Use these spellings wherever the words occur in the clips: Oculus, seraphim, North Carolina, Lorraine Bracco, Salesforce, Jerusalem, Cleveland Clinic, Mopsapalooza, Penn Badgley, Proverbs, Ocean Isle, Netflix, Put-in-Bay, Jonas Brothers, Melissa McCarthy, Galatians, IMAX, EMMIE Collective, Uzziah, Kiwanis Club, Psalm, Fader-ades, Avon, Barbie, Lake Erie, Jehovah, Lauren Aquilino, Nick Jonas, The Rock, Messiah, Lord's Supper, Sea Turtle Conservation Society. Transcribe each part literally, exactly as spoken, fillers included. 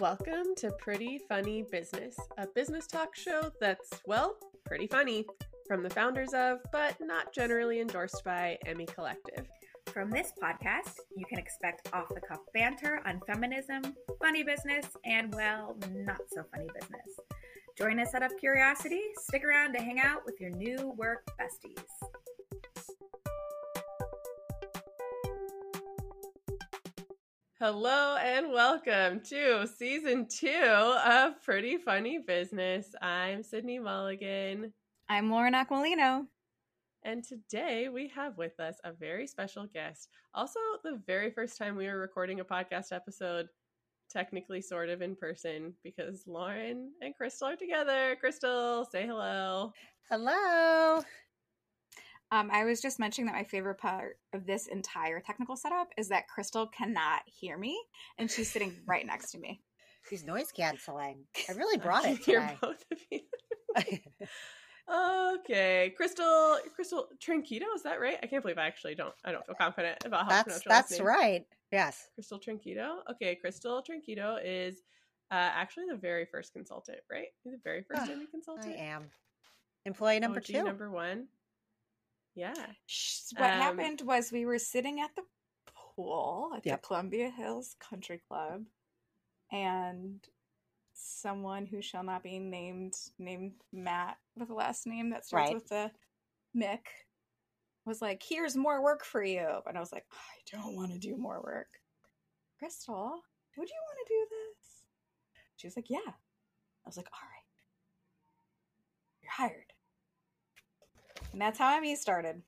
Welcome to Pretty Funny Business, a business talk show that's, well, pretty funny. From the founders of, but not generally endorsed by, EMMIE Collective. From this podcast, you can expect off-the-cuff banter on feminism, funny business, and, well, not-so-funny business. Join us out of curiosity. Stick around to hang out with your new work besties. Hello and welcome to season two of Pretty Funny Business. I'm Sydney Mulligan. I'm Lauren Aquilino. And today we have with us a very special guest. Also, the very first time we were recording a podcast episode, technically sort of in person, because Lauren and Krystle are together. Krystle, say hello. Hello. Um, I was just mentioning that my favorite part of this entire technical setup is that Krystle cannot hear me, and she's sitting right next to me. She's noise canceling. I really brought I it today. Both of you. Okay, Krystle, Krystle Trankito, is that right? I can't believe I actually don't. I don't feel confident about how that's, to pronounce your last name. That's right. Yes, Krystle Trankito. Okay, Krystle Trankito is uh, actually the very first consultant, right? You're the very first oh, consultant. I am employee number O G two. Number one. Yeah. What um, happened was we were sitting at the pool at yep. the Columbia Hills Country Club, and someone who shall not be named, named Matt with a last name that starts right. with a Mick, was like, here's more work for you. And I was like, I don't want to do more work. Krystle, would you want to do this? She was like, yeah. I was like, all right. You're hired. And that's how EMMIE started.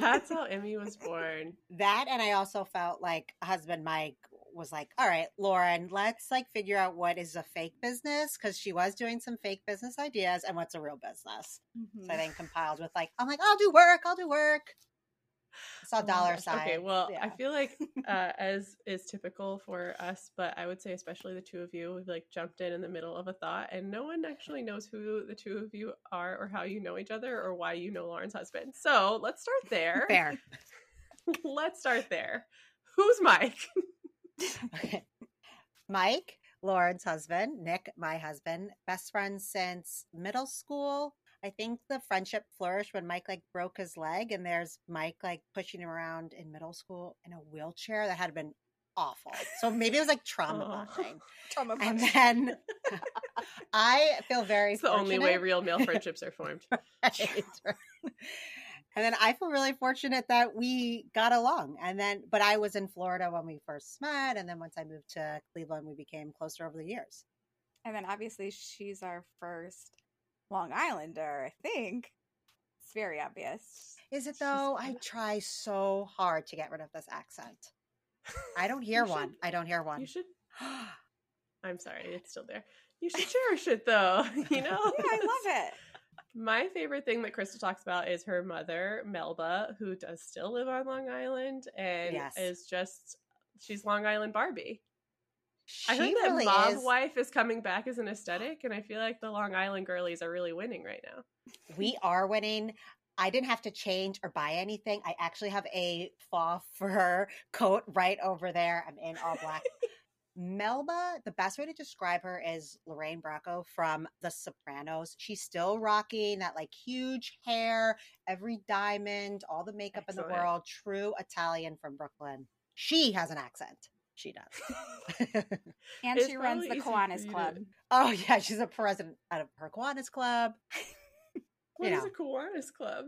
That's how EMMIE was born. That, and I also felt like husband Mike was like, all right, Lauren, let's like figure out what is a fake business, because she was doing some fake business ideas, and what's a real business. Mm-hmm. So I then compiled with like, I'm like, I'll do work, I'll do work. I saw oh dollar signs. Okay, well, yeah. I feel like uh, as is typical for us, but I would say especially the two of you, we've like jumped in in the middle of a thought, and no one actually knows who the two of you are or how you know each other or why you know Lauren's husband. So let's start there. Fair. Let's start there. Who's Mike? Okay. Mike, Lauren's husband. Nick, my husband. Best friends since middle school. I think the friendship flourished when Mike like broke his leg, and there's Mike like pushing him around in middle school in a wheelchair. That had been awful. So maybe it was like trauma oh. bonding. Trauma bonding. And then I feel very It's the fortunate. Only way real male friendships are formed. Right. And then I feel really fortunate that we got along. And then, but I was in Florida when we first met. And then once I moved to Cleveland, we became closer over the years. And then obviously she's our first Long Islander, I think. It's very obvious. Is it though? She's... I try so hard to get rid of this accent. I don't hear one. Should... I don't hear one. You should. I'm sorry. It's still there. You should cherish it though. You know? Yeah, I love it. My favorite thing that Krystle talks about is her mother, Melba, who does still live on Long Island and yes. is just, she's Long Island Barbie. She I heard that really mob is. Wife is coming back as an aesthetic, and I feel like the Long Island girlies are really winning right now. We are winning. I didn't have to change or buy anything. I actually have a faux fur coat right over there. I'm in all black. Melba, the best way to describe her is Lorraine Bracco from The Sopranos. She's still rocking that like huge hair, every diamond, all the makeup Excellent. In the world. True Italian from Brooklyn. She has an accent. She does. And it's she runs the Kiwanis Club. Oh, yeah. She's a president out of her Kiwanis Club. What you is know. A Kiwanis Club?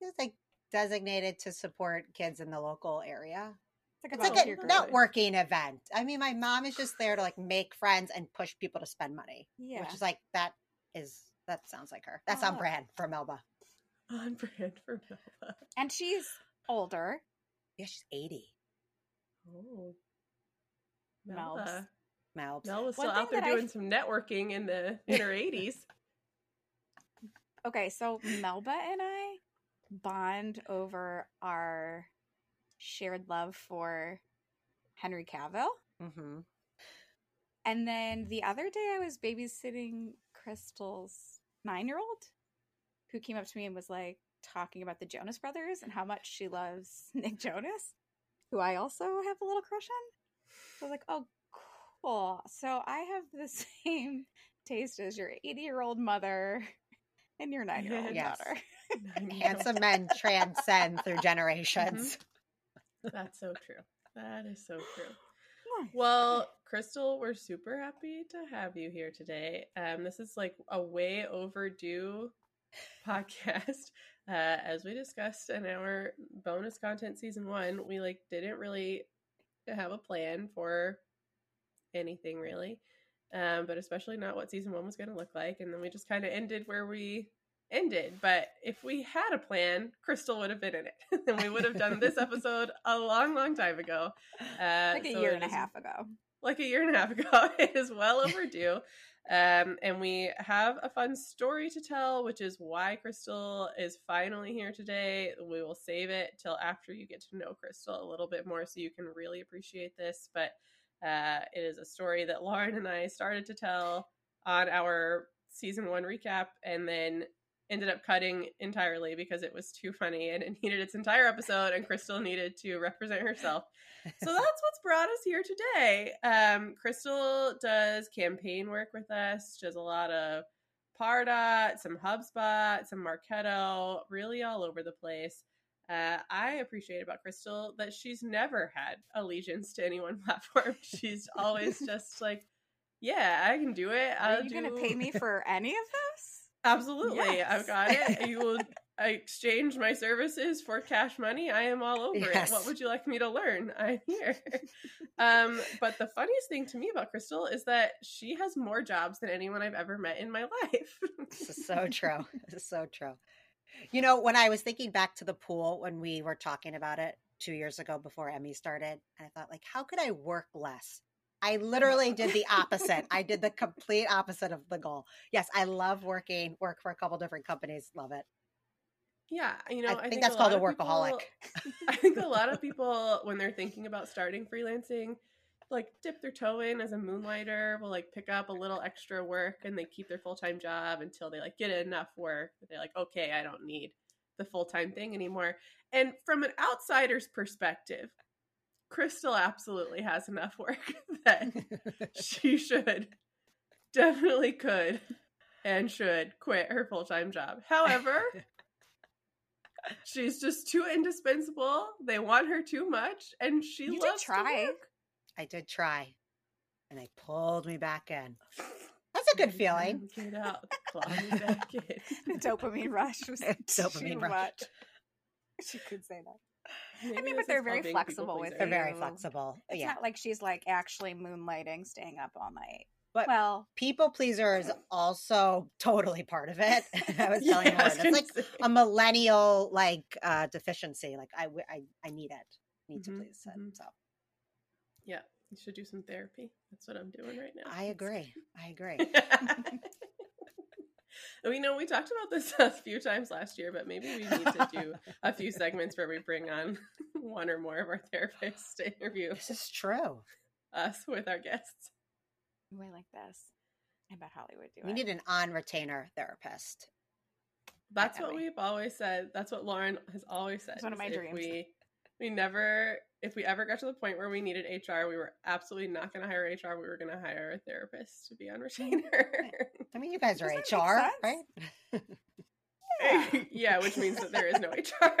It's like designated to support kids in the local area. It's like, it's like a networking really. Event. I mean, my mom is just there to like make friends and push people to spend money. Yeah. Which is like, that is, that sounds like her. That's oh. on brand for Melba. On brand for Melba. And she's older. Yeah, she's eighty. Oh. Melba. Melba. Mel was still out there doing I... some networking in the in her eighties. Okay, so Melba and I bond over our shared love for Henry Cavill. Mm-hmm. And then the other day I was babysitting Krystle's nine-year-old who came up to me and was like talking about the Jonas Brothers and how much she loves Nick Jonas, who I also have a little crush on. So I was like, oh, cool. So I have the same taste as your eighty-year-old mother and your nine-year-old yes. daughter. Handsome men transcend through generations. Mm-hmm. That's so true. That is so true. Well, Krystle, we're super happy to have you here today. Um, this is like a way overdue podcast. Uh, as we discussed in our bonus content season one, we like didn't really have a plan for anything really, um, but especially not what season one was going to look like. And then we just kind of ended where we ended. But if we had a plan, Krystle would have been in it. And we would have done this episode a long, long time ago. Uh, like a so year and is, a half ago. Like a year and a half ago. It is well overdue. Um, and we have a fun story to tell, which is why Krystle is finally here today. We will save it till after you get to know Krystle a little bit more so you can really appreciate this. But uh, it is a story that Lauren and I started to tell on our season one recap and then ended up cutting entirely because it was too funny and it needed its entire episode and Krystle needed to represent herself. So that's what's brought us here today. Um, Krystle does campaign work with us. She does a lot of Pardot, some HubSpot, some Marketo, really all over the place. Uh, I appreciate about Krystle that she's never had allegiance to any one platform. She's always just like, yeah, I can do it. I'll Are you do- going to pay me for any of this? Absolutely. Yes. I've got it. You will I exchange my services for cash money. I am all over yes. it. What would you like me to learn? I'm here. Um, but the funniest thing to me about Krystle is that she has more jobs than anyone I've ever met in my life. This is so true. This is so true. You know, when I was thinking back to the pool when we were talking about it two years ago before EMMIE started, I thought, like, how could I work less? I literally did the opposite. I did the complete opposite of the goal. Yes, I love working, work for a couple different companies. Love it. Yeah. You know, I think, I think that's a called a workaholic. People, I think a lot of people, when they're thinking about starting freelancing, like dip their toe in as a moonlighter, will like pick up a little extra work and they keep their full-time job until they like get enough work that they're like, okay, I don't need the full-time thing anymore. And from an outsider's perspective, Krystle absolutely has enough work that she should, definitely could, and should quit her full-time job. However, she's just too indispensable. They want her too much, and she you loves did try. To work. I did try, and they pulled me back in. That's a good feeling. Get out. Claw me back in. The dopamine rush was dopamine too rush. Much. She could say that. Maybe I mean, but they're very flexible with her. They're very flexible. It's yeah. not like she's like actually moonlighting, staying up all night. But well, people pleaser is also totally part of it. I was telling yeah, her that's like say. a millennial like uh, deficiency. Like I, I, I need it. Need mm-hmm, to please mm-hmm. it. So yeah, you should do some therapy. That's what I'm doing right now. I agree. I agree. We know we talked about this a few times last year, but maybe we need to do a few segments where we bring on one or more of our therapists to interview. This is true. Us with our guests. Ooh, I like this. I bet Hollywood do we it. We need an on-retainer therapist. That's what we've always said. That's what Lauren has always said. It's one of my dreams. We, we never, if we ever got to the point where we needed H R, we were absolutely not going to hire H R. We were going to hire a therapist to be on retainer. I mean, you guys are Does H R, right? Yeah. Yeah, which means that there is no H R.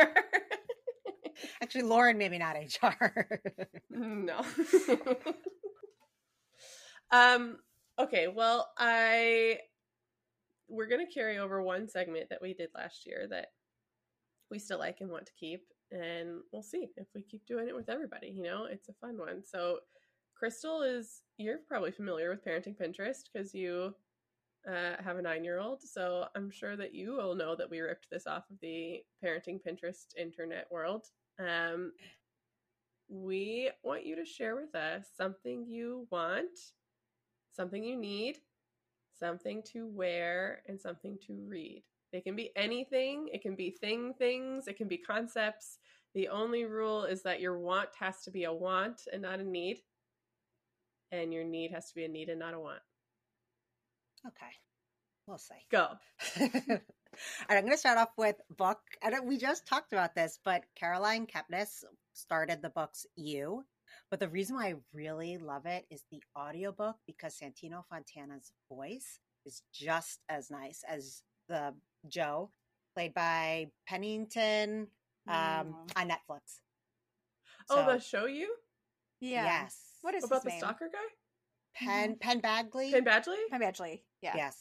Actually, Lauren, maybe not H R. No. um. Okay. Well, I we're gonna carry over one segment that we did last year that we still like and want to keep, and we'll see if we keep doing it with everybody. You know, it's a fun one. So, Krystle is you're probably familiar with Parenting Pinterest because you. Uh, have a nine-year-old, so I'm sure that you will know that we ripped this off of the Parenting Pinterest internet world. Um, we want you to share with us something you want, something you need, something to wear, and something to read. They can be anything. It can be thing things. It can be concepts. The only rule is that your want has to be a want and not a need, and your need has to be a need and not a want. Okay, we'll see. Go. All right, I'm going to start off with book. I don't, we just talked about this, but Caroline Kepnes started the books You, But the reason why I really love it is the audiobook, because Santino Fontana's voice is just as nice as the Joe, played by Pennington um, mm. on Netflix. So, oh, the show you? Yeah. Yes. What is about his the name? Stalker guy? Penn Penn Badgley. Penn Badgley. Penn Badgley. Yeah. Yes.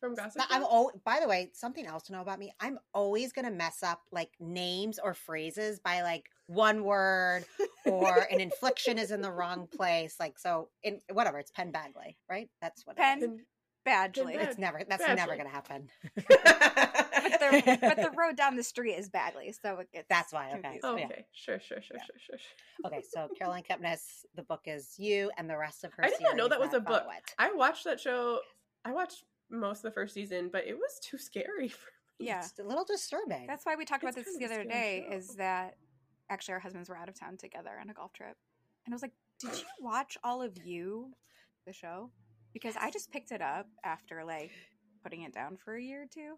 From Gossip Girl. I'm al- by the way, something else to know about me. I'm always gonna mess up like names or phrases by like one word or an inflection is in the wrong place. Like so, in whatever. It's Penn Badgley, right? That's what. Penn it Badgley. Penn Bad- it's never. That's Badgley. Never gonna happen. But, the, but the road down the street is Badgley, so it gets that's why. Okay, oh, okay, yeah. sure, sure, sure, yeah. sure, sure, sure. Okay, so Caroline Kepnes, the book is you and the rest of her. I did not know that was a book. It. I watched that show. I watched most of the first season, but it was too scary for me. Yeah, it's a little disturbing. That's why we talked it's about this the other day. Show. Is that actually our husbands were out of town together on a golf trip, and I was like, "Did you watch all of you, the show?" Because I just picked it up after like putting it down for a year or two.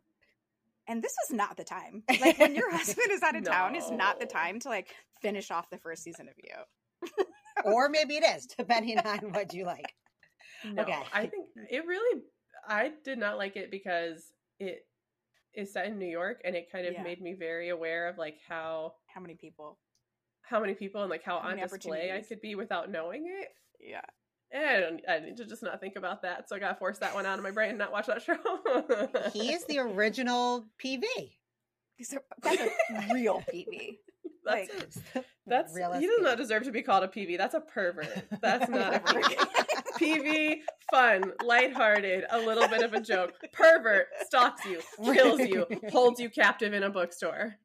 And this was not the time. Like, when your husband is out of no. town, it's not the time to, like, finish off the first season of you. Or maybe it is, depending on what you like. No, okay. I think it really, I did not like it because it is set in New York, and it kind of yeah. made me very aware of, like, how... How many people. How many people and, like, how, how on display I could be without knowing it. Yeah. I don't. I need to just not think about that. So I gotta force that one out of my brain and not watch that show. He is the original P V. He's a, that's a real P V. That's like, that's he does not deserve to be called a P V. That's a pervert. That's not a P V. P V, fun, lighthearted, a little bit of a joke. Pervert stalks you, kills you, holds you captive in a bookstore.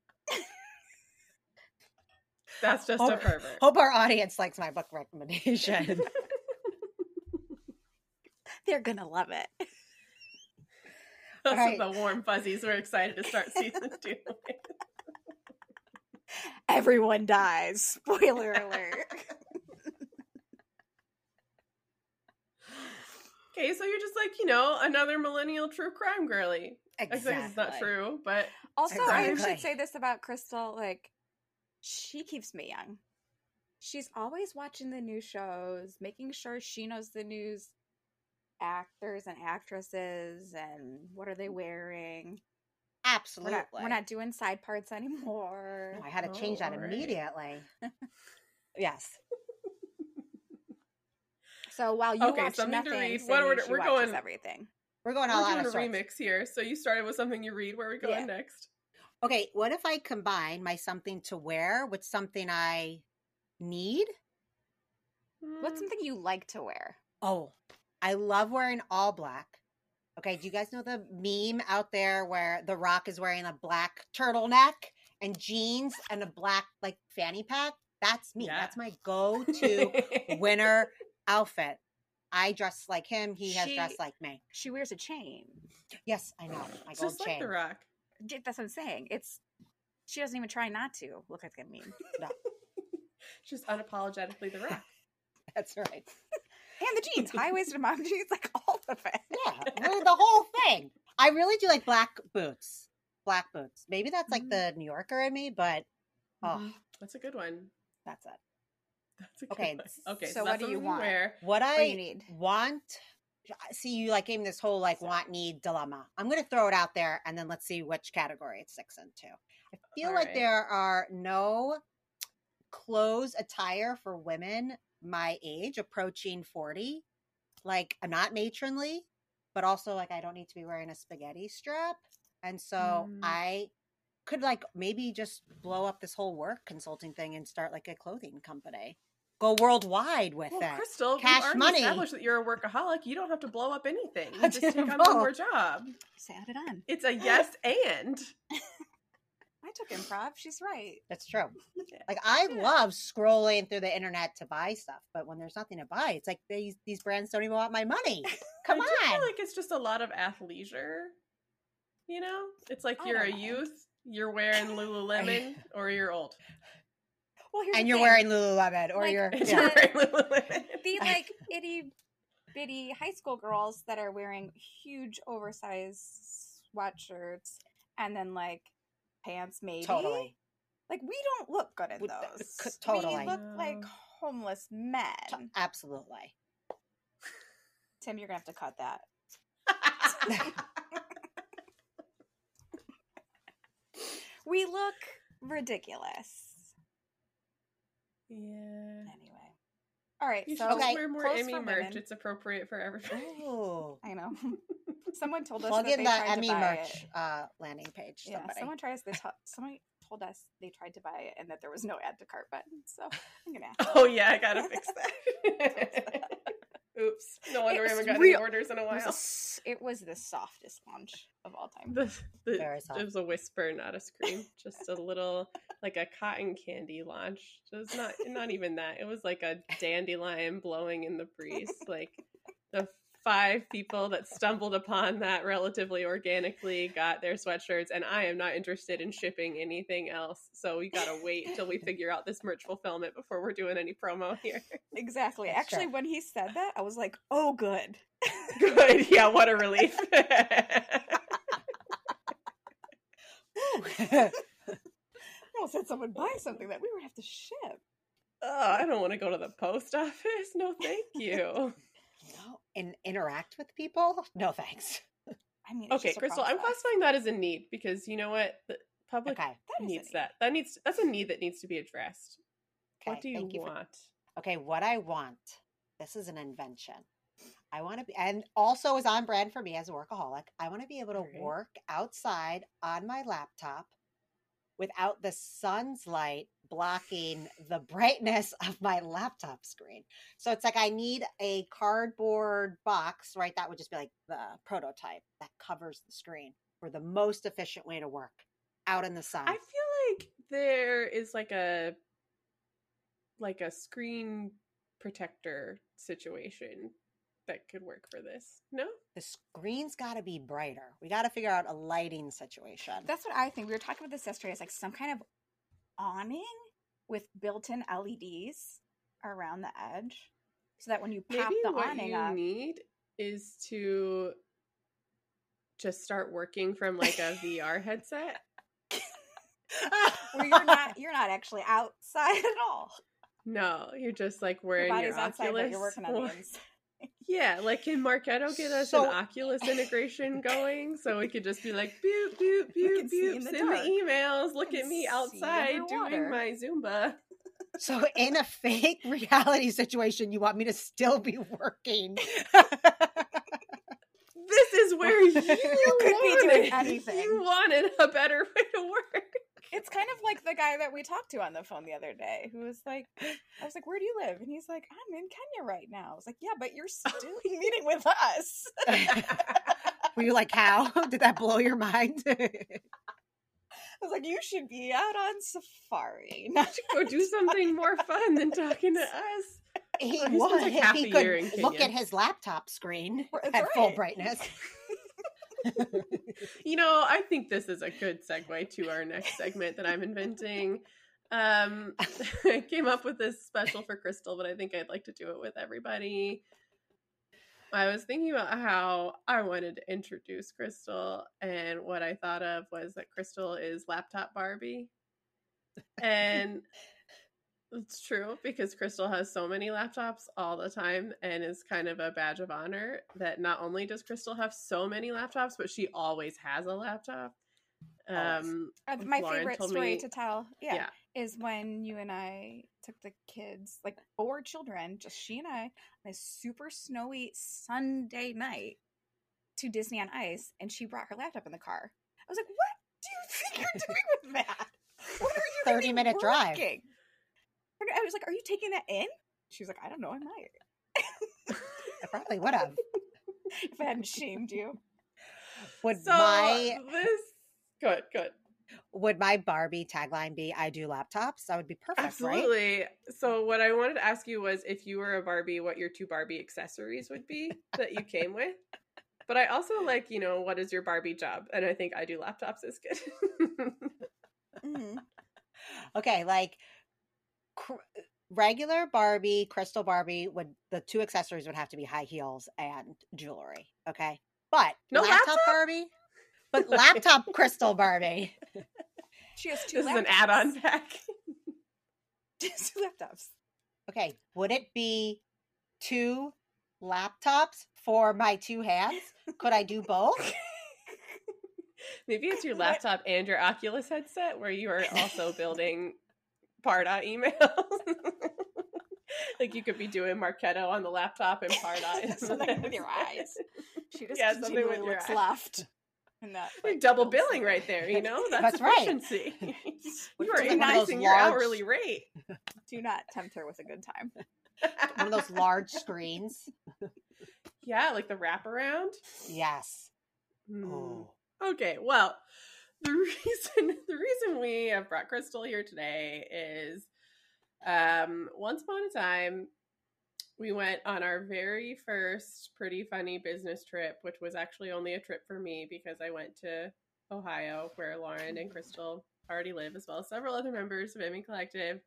That's just hope, a pervert. Hope our audience likes my book recommendation. They're going to love it. Those right. are the warm fuzzies. We're excited to start season two. Everyone dies. Spoiler alert. Okay, so you're just like, you know, another millennial true crime girly. Exactly. I guess it's not true, but... Also, exactly. I should say this about Krystle. Like, she keeps me young. She's always watching the new shows, making sure she knows the news actors and actresses and what are they wearing. Absolutely. We're not, we're not doing side parts anymore. No, I had to change oh, that right. immediately. Yes. So while you okay, watch nothing, to read. What order? We're going everything. We're going all we're out of a remix here. So you started with something you read. Where are we going yeah. next? Okay. What if I combine my something to wear with something I need? What's something you like to wear? Oh, I love wearing all black. Okay, do you guys know the meme out there where The Rock is wearing a black turtleneck and jeans and a black like fanny pack? That's me. Yeah. That's my go-to winter outfit. I dress like him. He has she, dressed like me. She wears a chain. Yes, I know. My gold just chain. Like The Rock. That's what I'm saying. It's she doesn't even try not to look like a meme. No. She's unapologetically The Rock. That's right. And the jeans, high-waisted mom jeans, like all of it. Yeah, really the whole thing. I really do like black boots. Black boots. Maybe that's like mm. the New Yorker in me, but oh, that's a good one. That's it. That's a good okay. One. Okay. So, so what do you want? Wear. What I what you need? Want? See, you like gave me this whole like so. want need dilemma. I'm gonna throw it out there, and then let's see which category it sticks into. I feel all like right. there are no clothes attire for women my age approaching forty. Like, I'm not matronly, but also like I don't need to be wearing a spaghetti strap, and so mm. I could like maybe just blow up this whole work consulting thing and start like a clothing company, go worldwide with well, it Krystle, cash you money established that you're a workaholic. You don't have to blow up anything. You just take on one more job. Sound it on. It's a yes and. I took improv. She's right. That's true. Like, I yeah. love scrolling through the internet to buy stuff, but when there's nothing to buy, it's like these these brands don't even want my money. Come I on. I feel like it's just a lot of athleisure. You know, it's like I you're a know. youth, you're wearing Lululemon, or you're old. Well, here's and you're thing. wearing Lululemon, or like, you're, yeah. you're wearing Lululemon. The like itty bitty high school girls that are wearing huge oversized sweatshirts and then like. Pants, maybe. Totally. Like, we don't look good in those. Totally. We look like homeless men. Absolutely. Tim, you're going to have to cut that. We look ridiculous. Yeah. Anyway. All right. You so should just okay. wear more EMMIE merch. Women. It's appropriate for everybody. Oh. I know. Someone told us Plug that in they the tried EMMIE to buy merch, it. Uh, landing page. Yeah. Somebody. Someone tries this. Someone told us they tried to buy it and that there was no add to cart button. So I'm gonna. Have to. Oh yeah, I gotta fix that. Oops. No wonder we haven't gotten any orders in a while. It was, a, it was the softest launch of all time. The, the, Very soft. It was a whisper, not a scream. Just a little, like a cotton candy launch. It was not, not even that. It was like a dandelion blowing in the breeze. Like the five people that stumbled upon that relatively organically got their sweatshirts, and I am not interested in shipping anything else, so we gotta wait till we figure out this merch fulfillment before we're doing any promo here. Exactly. That's actually true. When he said that, I was like, oh good. Good. Yeah, what a relief. I almost had someone buy something that we would have to ship. Oh, I don't want to go to the post office. No, thank you. No, and interact with people? No, thanks. I mean, okay, Krystle, I'm classifying that as a need because you know what? The public okay, that needs that. That needs to, that's a need that needs to be addressed. Okay, what do you, you want? For, okay, what I want. This is an invention. I want to be, and also is on brand for me as a workaholic. I want to be able to right. work outside on my laptop without the sun's light blocking the brightness of my laptop screen. So it's like I need a cardboard box, right? That would just be like the prototype that covers the screen for the most efficient way to work out in the sun. I feel like there is like a like a screen protector situation that could work for this. No? The screen's got to be brighter. We got to figure out a lighting situation. That's what I think. We were talking about this yesterday. It's like some kind of awning with built-in L E Ds around the edge so that when you pop Maybe the awning up. What you need is to just start working from like a V R headset. Where you're not, you're not actually outside at all. No, you're just like wearing your, body's your outside, Oculus. But you're working on the inside. Yeah, like can Marketo get us so, an Oculus integration going so we could just be like, boop, boop, boop, boop, send the, the emails, look at me outside doing my Zumba. So in a fake reality situation, you want me to still be working? This is where you, you could wanted, be doing anything. You wanted a better way to work. It's kind of like the guy that we talked to on the phone the other day who was like, I was like, where do you live? And he's like, I'm in Kenya right now. I was like, yeah, but you're still meeting with us. Were you like, how? Did that blow your mind? I was like, you should be out on safari. Not go do something more fun than talking to us. He was. If he could look at his laptop screen That's at right. full brightness. You know, I think this is a good segue to our next segment that I'm inventing. Um, I came up with this special for Krystle, but I think I'd like to do it with everybody. I was thinking about how I wanted to introduce Krystle, and what I thought of was that Krystle is Laptop Barbie. And it's true because Krystle has so many laptops all the time and is kind of a badge of honor that not only does Krystle have so many laptops, but she always has a laptop. Um, uh, my Lauren favorite story me, to tell yeah, yeah, is when you and I took the kids, like four children, just she and I, on a super snowy Sunday night to Disney on Ice, and she brought her laptop in the car. I was like, what do you think you're doing with that? What are you doing? thirty minute drive. I was like, are you taking that in? She was like, I don't know, I might. I probably would have. If I hadn't shamed you. Would so my this good, good. Would my Barbie tagline be I do laptops? That would be perfect. Absolutely. Right? So what I wanted to ask you was if you were a Barbie, what your two Barbie accessories would be that you came with. But I also like, you know, what is your Barbie job? And I think I do laptops is good. mm-hmm. Okay, like regular Barbie, Krystle Barbie would the two accessories would have to be high heels and jewelry. Okay, but no laptop, laptop Barbie, but laptop Krystle Barbie. She has two. This laptops. Is an add-on pack. Just two laptops. Okay, would it be two laptops for my two hands? Could I do both? Maybe it's your laptop and your Oculus headset where you are also building Pardot emails. Like you could be doing Marketo on the laptop and Pardot. Something with your eyes. She just yeah, something with your looks eyes. Left. And that, like, double billing see. Right there, you know? That's, that's efficiency. Right. You are increasing your large... hourly rate. Do not tempt her with a good time. One of those large screens. Yeah, like the wraparound. Yes. Mm. Oh. Okay, well, the reason the reason we have brought Krystle here today is um, once upon a time, we went on our very first Pretty Funny Business Trip, which was actually only a trip for me because I went to Ohio, where Lauren and Krystle already live, as well as several other members of EMMIE Collective.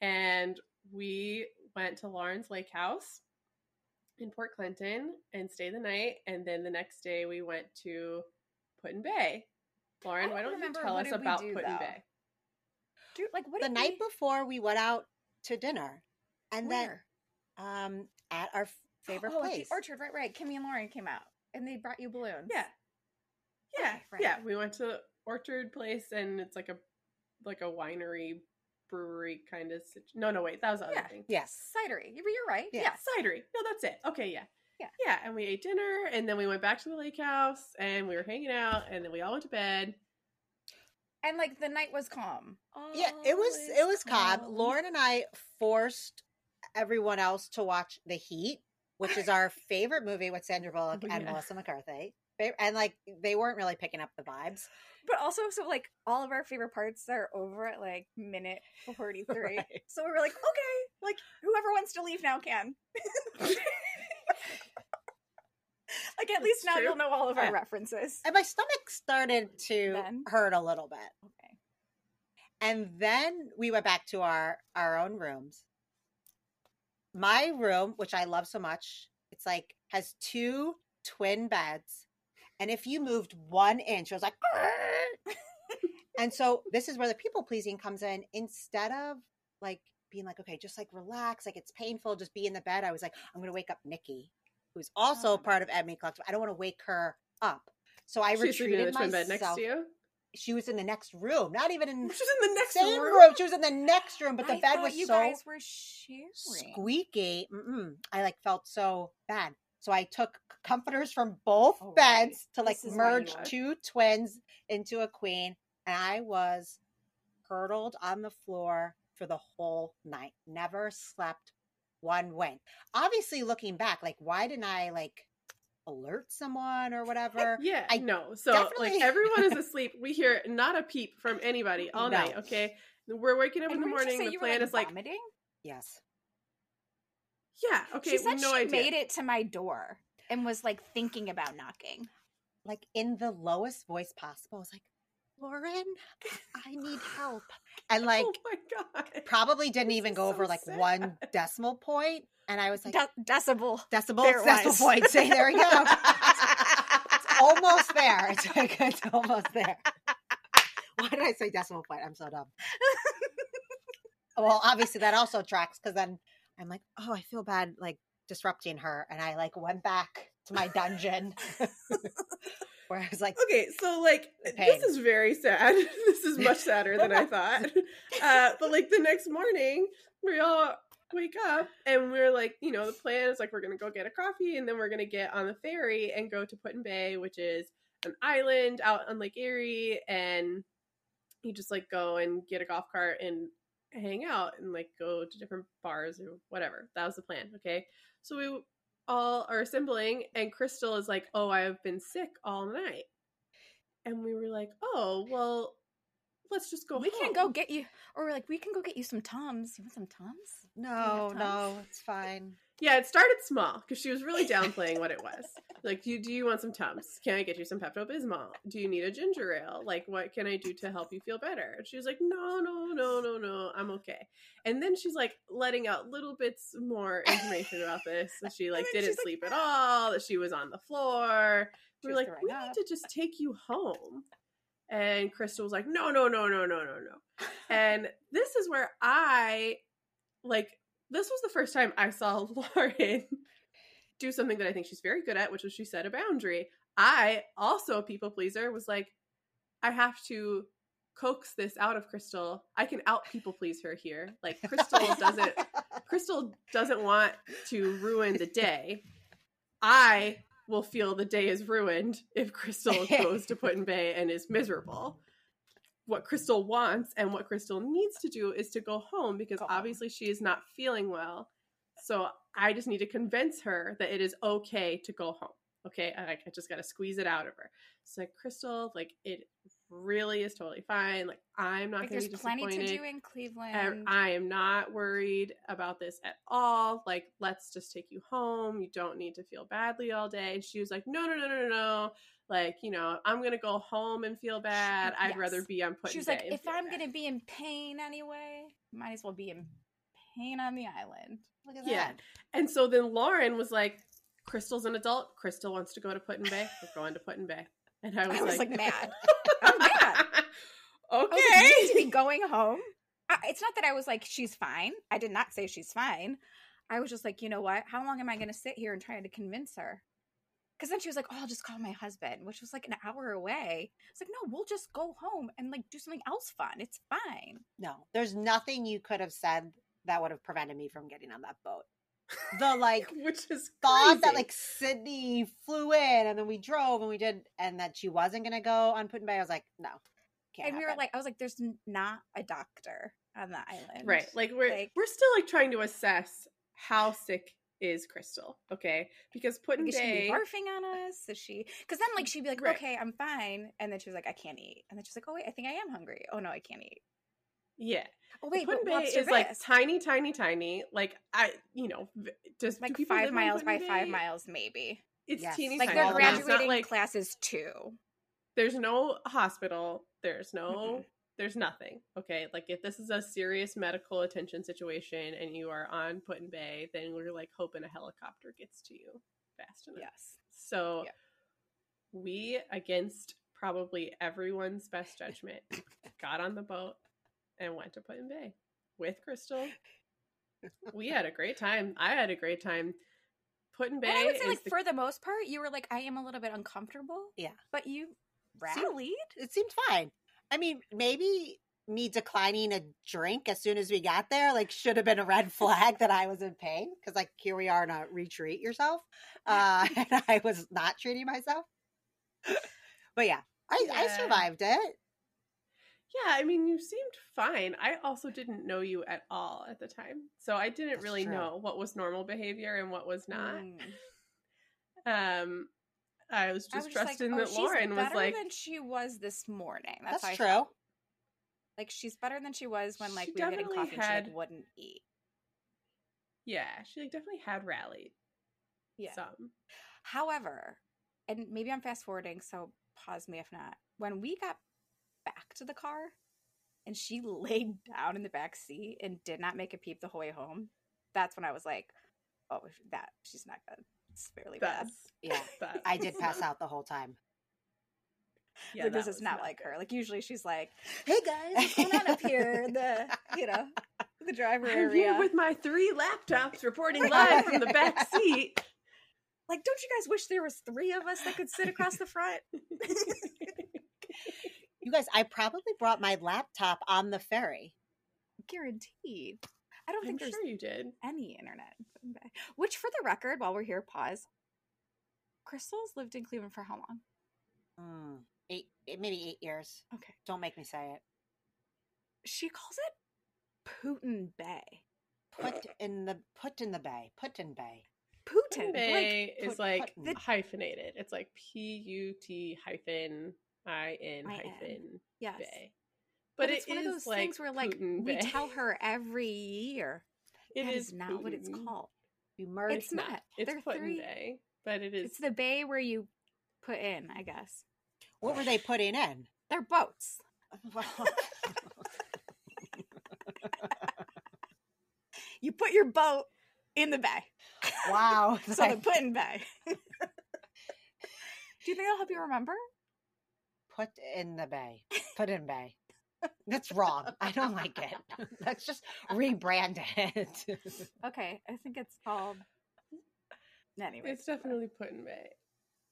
And we went to Lauren's lake house in Port Clinton and stayed the night. And then the next day we went to Put-in-Bay. Lauren, why don't you tell us about Put-in-Bay? Like what? The night before we went out to dinner. And then... Um, at our favorite oh, place. Oh, at the orchard, right, right. Kimmy and Lauren came out, and they brought you balloons. Yeah. Yeah, okay, right. Yeah. We went to the orchard place, and it's like a like a winery, brewery kind of situ- No, no, wait. That was the yeah. other thing. Yes. Cidery. You're right. Yeah. yeah. Cidery. No, that's it. Okay, yeah. Yeah. Yeah, and we ate dinner, and then we went back to the lake house, and we were hanging out, and then we all went to bed. And, like, the night was calm. Oh, yeah, it was, it was calm. calm. Lauren and I forced... everyone else to watch The Heat, which is our favorite movie with Sandra Bullock oh, and yeah. Melissa McCarthy. And like they weren't really picking up the vibes. But also, so like all of our favorite parts are over at like minute forty-three. Right. So we were like, okay, like whoever wants to leave now can. Like at least it's now true. You'll know all of yeah. our references. And my stomach started to then. hurt a little bit. Okay. And then we went back to our, our own rooms. My room, which I love so much, it's like has two twin beds. And if you moved one inch, I was like, and so this is where the people pleasing comes in. Instead of like being like, okay, just like relax, like it's painful, just be in the bed. I was like, I'm going to wake up Nikki, who's also oh. part of EMMIE Collective. I don't want to wake her up. So I She's retreated in the twin bed next to you? She was in the next room, not even in, she was in the next same room. room. She was in the next room, but the I bed was you so guys were squeaky. Mm-mm. I like felt so bad, so I took comforters from both oh, beds right. to like merge two twins into a queen, and I was hurtled on the floor for the whole night. Never slept one wink. Obviously, looking back, like why didn't I like. alert someone or whatever. Yeah, I know. So definitely... like everyone is asleep. We hear not a peep from anybody all no. night. Okay, we're waking up and in the morning. The plan like is like vomiting? Yes. Yeah. Okay. She said no she idea. made it to my door and was like thinking about knocking, like in the lowest voice possible. I was like, Lauren, I need help, and like, oh my god, probably didn't this even go so over like sad. one decimal point. And I was like, De- decibel. Decibel. There decimal point. Say, there we go. It's almost there. It's, like, it's almost there. Why did I say decimal point? I'm so dumb. Well, obviously that also tracks because then I'm like, oh, I feel bad like disrupting her. And I like went back to my dungeon where I was like, okay, so like, pain. This is very sad. This is much sadder than I thought. Uh, but like the next morning, we all wake up and we're like, you know, the plan is like we're gonna go get a coffee and then we're gonna get on the ferry and go to Put-in-Bay, which is an island out on Lake Erie, and you just like go and get a golf cart and hang out and like go to different bars or whatever. That was the plan. Okay, so we all are assembling and Krystle is like, oh, I've been sick all night, and we were like, oh well, let's just go we home. can go get you or we're like we can go get you some Tums. You want some Tums? No, Tums? No, it's fine. Yeah, it started small because she was really downplaying what it was. Like, do you, do you want some Tums? Can I get you some Pepto-Bismol? Do you need a ginger ale? Like, what can I do to help you feel better? She was like, no, no, no, no, no, I'm okay. And then she's like letting out little bits more information about this. So she like didn't sleep like, at all, that she was on the floor. We were like, we up. need to just take you home. And Krystle was like, no, no, no, no, no, no, no. And this is where I, like, This was the first time I saw Lauren do something that I think she's very good at, which was she set a boundary. I, also a people pleaser, was like, I have to coax this out of Krystle. I can out people please her here. Like, Krystle doesn't Krystle doesn't want to ruin the day. I will feel the day is ruined if Krystle goes to Put-in-Bay and is miserable. What Krystle wants and what Krystle needs to do is to go home, because oh. obviously she is not feeling well. So I just need to convince her that it is okay to go home. Okay. And I just got to squeeze it out of her. It's like, Krystle, like, it really is totally fine. Like, I'm not like, going to be disappointed. There's plenty to do in Cleveland. I am not worried about this at all. Like, let's just take you home. You don't need to feel badly all day. And she was like, no, no, no, no, no. Like, you know, I'm going to go home and feel bad. I'd yes. rather be on Put-in-Bay. She was like, if I'm going to be in pain anyway, might as well be in pain on the island. Look at yeah. that. And so then Lauren was like, Krystelle's an adult. Krystle wants to go to Put-in-Bay. We're going to Put-in-Bay. And I was, I was like, like mad. I was mad. Okay. I was like, you need to be going home. I, it's not that I was like, she's fine. I did not say she's fine. I was just like, you know what? How long am I going to sit here and try to convince her? Because then she was like, oh, I'll just call my husband, which was like an hour away. It's like, no, we'll just go home and like do something else fun. It's fine. No, there's nothing you could have said that would have prevented me from getting on that boat. The like which is thought crazy. That like Sydney flew in and then we drove and we did and that she wasn't gonna go on Put-in-Bay. I was like, no, can't. And we happen. Were like, I was like, there's not a doctor on the island, right? Like we're like, we're still like trying to assess how sick is Krystle, okay? Because Put-in-Bay is she barfing on us? Is she? Because then like she'd be like, right. okay, I'm fine, and then she was like, I can't eat, and then she's like, oh wait, I think I am hungry. Oh no, I can't eat. Yeah. Oh wait, Put-in-Bay is like tiny, tiny, tiny. Like I, you know, just like five miles by five miles, maybe. It's yes. teeny like tiny. Like they're graduating like, classes too. There's no hospital. There's no. Mm-hmm. There's nothing. Okay, like if this is a serious medical attention situation and you are on Put-in-Bay, then we're like hoping a helicopter gets to you fast enough. Yes. So yeah. we, against probably everyone's best judgment, got on the boat. And went to Put-in-Bay with Krystle. We had a great time. I had a great time. Put-in-Bay. And I would say, like, the... for the most part, you were like, I am a little bit uncomfortable. Yeah. But you rallied. It seemed fine. I mean, maybe me declining a drink as soon as we got there, like, should have been a red flag that I was in pain. Because, like, here we are in a retreat yourself. Uh, and I was not treating myself. But, yeah, I, yeah. I survived it. Yeah, I mean, you seemed fine. I also didn't know you at all at the time. So I didn't That's really true. Know what was normal behavior and what was not. Mm. Um, I was just I was trusting just like, that oh, Lauren she's was like. Better than she was this morning. That's, That's true. Thought. Like, she's better than she was when, like, she we were getting coffee had, and she like, wouldn't eat. Yeah, she like definitely had rallied. Yeah. Some. However, and maybe I'm fast forwarding, so pause me if not. When we got back to the car and she laid down in the back seat and did not make a peep the whole way home, that's when I was like, oh, that she's not good. It's fairly bad. Yeah. That's I did pass out the whole time. Yeah, like, this is not, not like good. Her. Like, usually she's like, hey guys, what's going on up here in the, you know, the driver I'm area. Here with my three laptops reporting live from the back seat. Like, don't you guys wish there was three of us that could sit across the front? You guys, I probably brought my laptop on the ferry. Guaranteed. I don't think I'm there's sure you did. Any internet. Which, for the record, while we're here, pause. Krystle's lived in Cleveland for how long? Mm, eight, maybe eight years. Okay. Don't make me say it. She calls it Put-in-Bay. Put in the put in the bay. Put-in-Bay. Put-in-Bay like, is put, like put, the, hyphenated. It's like P U T hyphen. I in hyphen yes. Bay. But, but it's it one of those like things where like Put-in-Bay. We tell her every year. It is, is not Putin. What it's called. You merge it's not. Not. It's Put-in-Bay. But it is. It's the bay where you put in, I guess. What were they putting in? Their boats. You put your boat in the bay. Wow. So the Put-in-Bay. Do you think that'll help you remember? Put-in-Bay. Put-in-Bay. That's wrong. I don't like it. Let's just rebrand it. Okay. I think it's called. Anyway, it's definitely Put-in-Bay.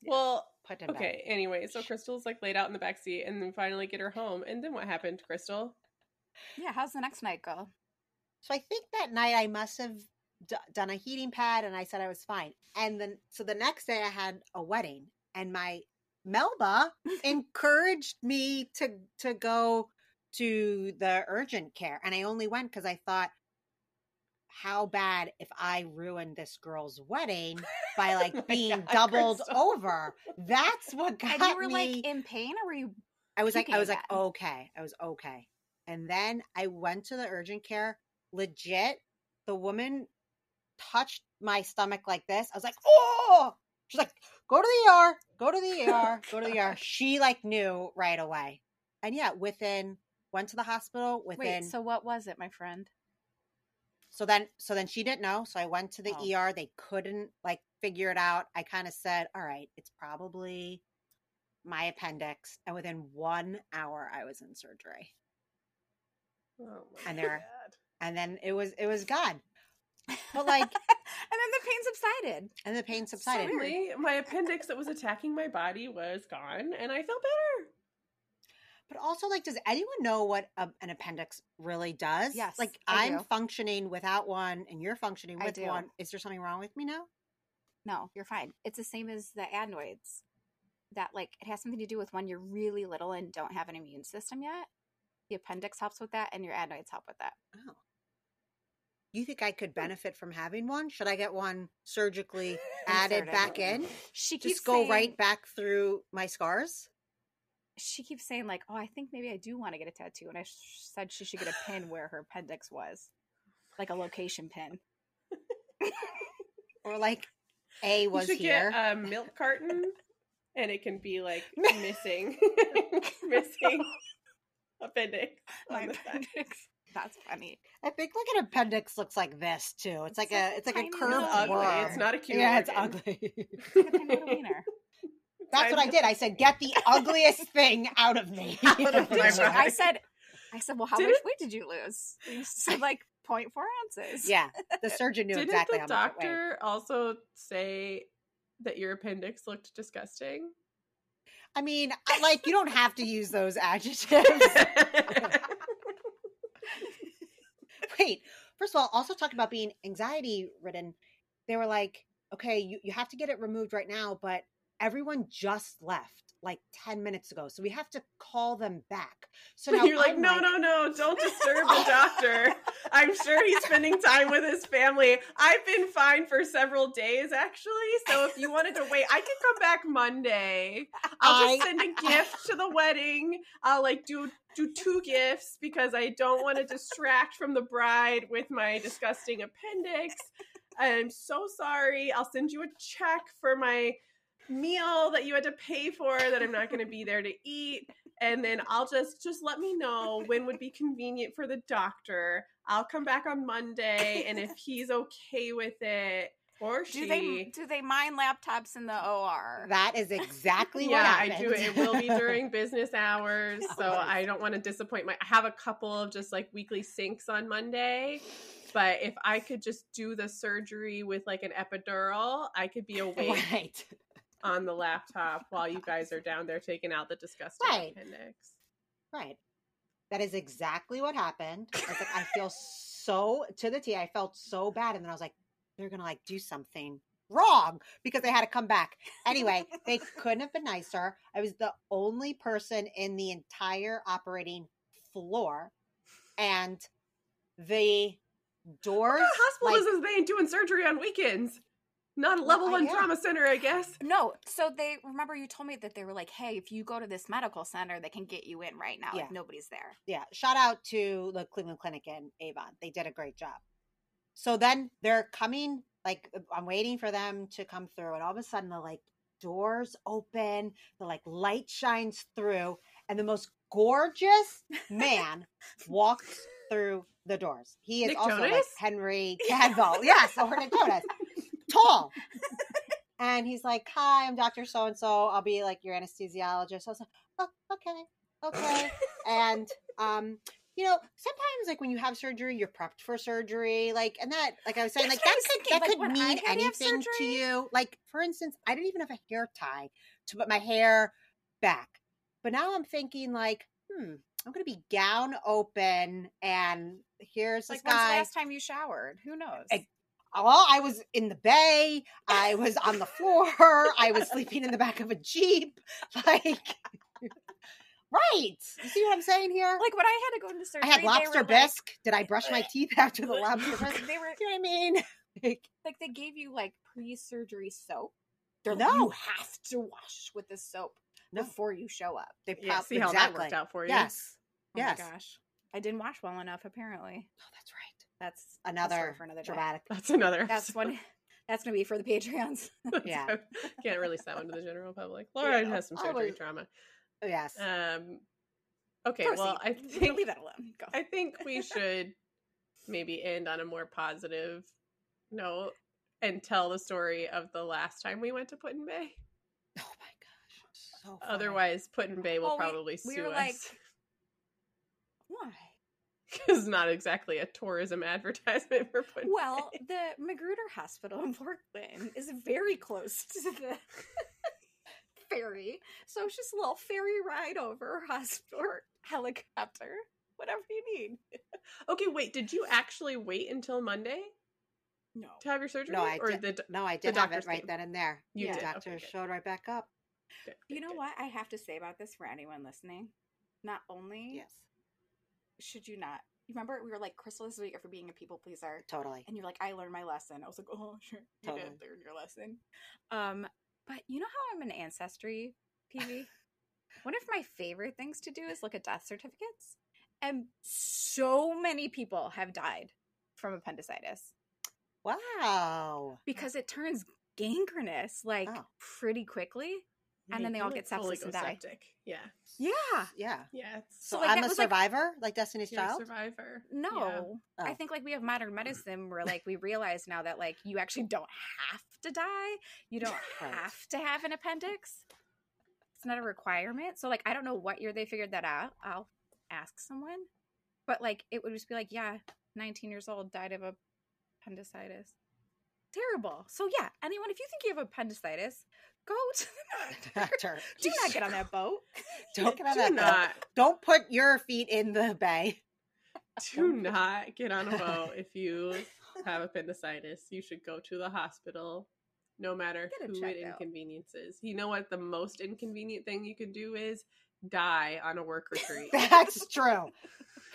Yeah. Well, Put-in-Bay. Okay. Anyway, so Krystle's like laid out in the backseat and then finally get her home. And then what happened, Krystle? Yeah. How's the next night go? So I think that night I must have d- done a heating pad and I said I was fine. And then, so the next day I had a wedding and my Melba encouraged me to, to go to the urgent care. And I only went because I thought, how bad if I ruined this girl's wedding by like oh being God, doubled Krystle. Over. That's what got me. And you were me. Like in pain or were you? I was like, I was like, okay, I was okay. And then I went to the urgent care. Legit. The woman touched my stomach like this. I was like, oh, she's like, go to the E R, go to the E R, go to the E R. She like knew right away. And yeah, within, went to the hospital within. Wait, so what was it, my friend? So then, so then she didn't know. So I went to the oh. E R. They couldn't like figure it out. I kind of said, all right, it's probably my appendix. And within one hour I was in surgery. Oh my and there, God. And then it was, it was gone. But like, and then the pain subsided and the pain subsided. Suddenly, my appendix that was attacking my body was gone and I felt better. But also, like, does anyone know what a, an appendix really does? Yes. Like, I I'm do. Functioning without one, and you're functioning with one. Is there something wrong with me now? No, you're fine. It's the same as the adenoids. That, like, it has something to do with when you're really little and don't have an immune system yet. The appendix helps with that, and your adenoids help with that. Oh. You think I could benefit from having one? Should I get one surgically added back in? She keeps Just go saying- right back through my scars? She keeps saying, like, oh, I think maybe I do want to get a tattoo. And I sh- said she should get a pin where her appendix was, like a location pin. Or like A was you here. Get a milk carton and it can be like missing, missing appendix. My appendix. That's funny. I think like an appendix looks like this too. It's, it's like, like a, it's like a curved ugly. Worm. It's not a cute. Yeah, organ. It's ugly. It's like a tiny little wiener. That's what I did. I said, "Get the ugliest thing out of me." Out of my I said, "I said, well, how did much it? Weight did you lose?" You said like zero point four ounces. Yeah, the surgeon knew Didn't exactly how much. Did the doctor also say that your appendix looked disgusting? I mean, like you don't have to use those adjectives. Wait, first of all, also talking about being anxiety ridden, they were like, "Okay, you you have to get it removed right now," but everyone just left like ten minutes ago. So we have to call them back. So now you're like, I'm no, like... no, no, don't disturb the doctor. I'm sure he's spending time with his family. I've been fine for several days, actually. So if you wanted to wait, I could come back Monday. I'll just send a gift to the wedding. I'll like do, do two gifts because I don't want to distract from the bride with my disgusting appendix. I'm so sorry. I'll send you a check for my meal that you had to pay for that I'm not going to be there to eat, and then I'll just just let me know when would be convenient for the doctor. I'll come back on Monday, and if he's okay with it, or do she they, do they mind laptops in the O R? That is exactly yeah, what happened. I do. It will be during business hours, so I don't want to disappoint my I have a couple of just like weekly syncs on Monday. But if I could just do the surgery with like an epidural, I could be awake right. on the laptop while you guys are down there taking out the disgusting right. appendix. Right. That is exactly what happened. I was like, I feel so to the T. I felt so bad. And then I was like, they're going to like do something wrong because they had to come back. Anyway, they couldn't have been nicer. I was the only person in the entire operating floor. And the doors. What hospitals like, is they ain't doing surgery on weekends? Not a level well, one trauma center, I guess. No. So they, remember you told me that they were like, hey, if you go to this medical center, they can get you in right now. Yeah. Like nobody's there. Yeah. Shout out to the Cleveland Clinic and Avon. They did a great job. So then they're coming, like I'm waiting for them to come through. And all of a sudden the like doors open, the like light shines through and the most gorgeous man walks through the doors. He is Nick also Jonas? Like Henry Cavill. Yes. Or Nick Jonas. Tall. And he's like, hi, I'm Doctor So-and-so. I'll be like your anesthesiologist. I was like, oh, okay, okay. And Um, you know, sometimes like when you have surgery, you're prepped for surgery. Like, and that, like I was saying, that's like that could, that like, could mean anything to you. Like, for instance, I didn't even have a hair tie to put my hair back. But now I'm thinking like, hmm, I'm going to be gown open and here's this like guy. When's the last time you showered? Who knows? I, well, I was in the bay. I was on the floor. I was sleeping in the back of a Jeep. Like... Right. You see what I'm saying here? Like when I had to go into surgery, I had lobster bisque. Like, did I brush my teeth after the lobster bisque? They were, you know what I mean? Like, like they gave you like pre-surgery soap. They're no. Like, you have to wash with the soap no. before you show up. They yeah, pop, see exactly. how that worked out for you. Yes. Oh yes. my gosh. I didn't wash well enough, apparently. Oh, that's right. That's another, for another dramatic. That's another. That's one. That's going to be for the Patreons. Yeah. So, can't release that one to the general public. Lauren yeah. has some surgery oh, trauma. Yes. Um, okay. Proceed. Well, I think leave that alone. Go. I think we should maybe end on a more positive note and tell the story of the last time we went to Put-in-Bay. Oh my gosh! So funny. Otherwise, Put-in-Bay will oh, probably we, we sue were us. Like, why? Because not exactly a tourism advertisement for Put-in-Bay. Well, the Magruder Hospital in Port Clinton is very close to the. Ferry, so it's just a little ferry ride over, hospital, or helicopter, whatever you need. Okay, wait, did you actually wait until Monday? No, to have your surgery. No, I or did. The, no, I did have it right came. then and there. You yeah. did. The doctor okay, showed right back up. Good, good, you know good. What I have to say about this for anyone listening? Not only yes, should you not. You remember we were like Krystle this week for being a people pleaser. Totally. And you're like, I learned my lesson. I was like, oh sure, you totally. did learn your lesson. Um. But you know how I'm an ancestry P V? One of my favorite things to do is look at death certificates. And so many people have died from appendicitis. Wow. Because it turns gangrenous, like, oh. pretty quickly. And you then they all get sepsis and die. Yeah. Yeah. Yeah. Yeah. So, so like, I'm a survivor? Like, like Destiny's Child? A survivor. No. Yeah. Oh. I think, like, we have modern medicine where, like, we realize now that, like, you actually don't have to die. You don't right. have to have an appendix. It's not a requirement. So, like, I don't know what year they figured that out. I'll ask someone. But, like, it would just be like, yeah, nineteen years old, died of appendicitis. Terrible. So, yeah, anyone, if you think you have appendicitis, go to the doctor. Do not get on that boat. Don't get on do that not. boat. Don't put your feet in the bay. Do not get on a boat if you have appendicitis. You should go to the hospital, no matter who it inconveniences. You know what the most inconvenient thing you can do is? Die on a work retreat. That's true.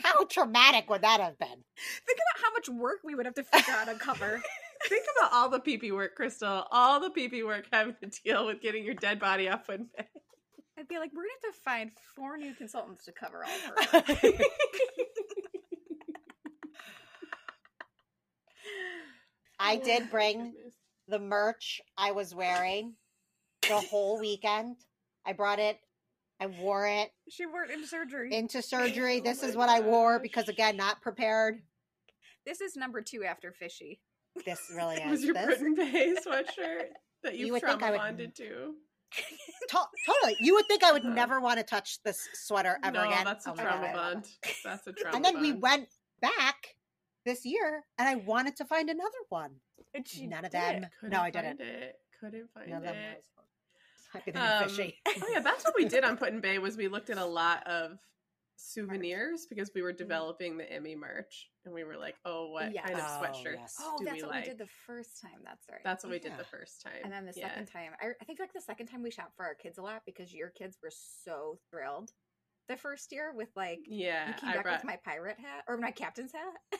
How traumatic would that have been? Think about how much work we would have to figure out and cover. Think about all the pee-pee work, Krystle. All the pee-pee work having to deal with getting your dead body up in bed. I'd be like, we're going to have to find four new consultants to cover all of her. I did bring the merch I was wearing the whole weekend. I brought it. I wore it. She wore it into surgery. Into surgery. Oh this is what gosh. I wore because, again, not prepared. This is number two after Fishy. This really is. It was your Put-in-Bay sweatshirt that you, you would trauma think I would, bonded to. To- totally. You would think I would uh-huh. never want to touch this sweater ever no, again. That's a oh trauma bond. That's a trauma bond. And then bond. we went back this year and I wanted to find another one. And she None of them. No, I didn't. It. Couldn't find None it. Um, fishy. Oh yeah, that's what we did on Put-in-Bay was we looked at a lot of souvenirs because we were developing the EMMIE merch and we were like, oh, what yes. kind of sweatshirts oh, yes. do oh, that's we what like? We did the first time. That's right. That's what we yeah. did the first time. And then the yeah. second time, I, I think like the second time we shopped for our kids a lot because your kids were so thrilled the first year with like, yeah, you came I back brought... with my pirate hat or my captain's hat.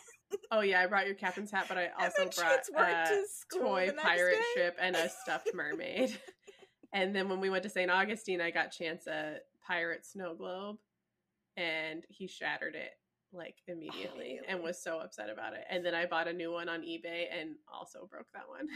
Oh yeah, I brought your captain's hat, but I also brought a toy pirate day. ship and a stuffed mermaid. And then when we went to Saint Augustine, I got Chance a pirate snow globe. And he shattered it, like, immediately, oh, really? and was so upset about it. And then I bought a new one on eBay and also broke that one.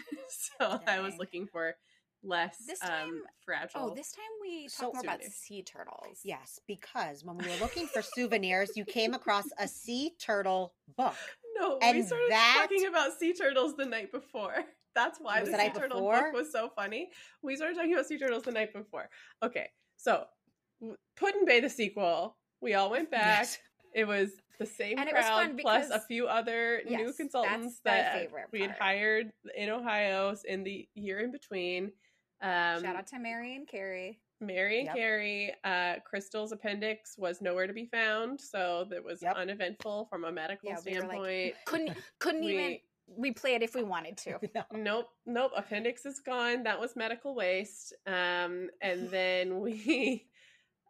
So Dang. I was looking for less this time, um, fragile. Oh, this time we talked so, more souvenirs. about sea turtles. Yes, because when we were looking for souvenirs, you came across a sea turtle book. No, and we started that... talking about sea turtles the night before. That's why the, the sea turtle before? book was so funny. We started talking about sea turtles the night before. Okay, so Put-in-Bay the sequel. We all went back. Yes. It was the same and crowd because, plus a few other yes, new consultants that we had hired in Ohio in the year in between. Um, Shout out to Mary and Carrie. Mary and yep. Carrie. Uh, Krystle's appendix was nowhere to be found, so that was yep. uneventful from a medical yeah, standpoint. We like, couldn't couldn't we, even replay it if we wanted to. No. Nope, nope. Appendix is gone. That was medical waste. Um, and then we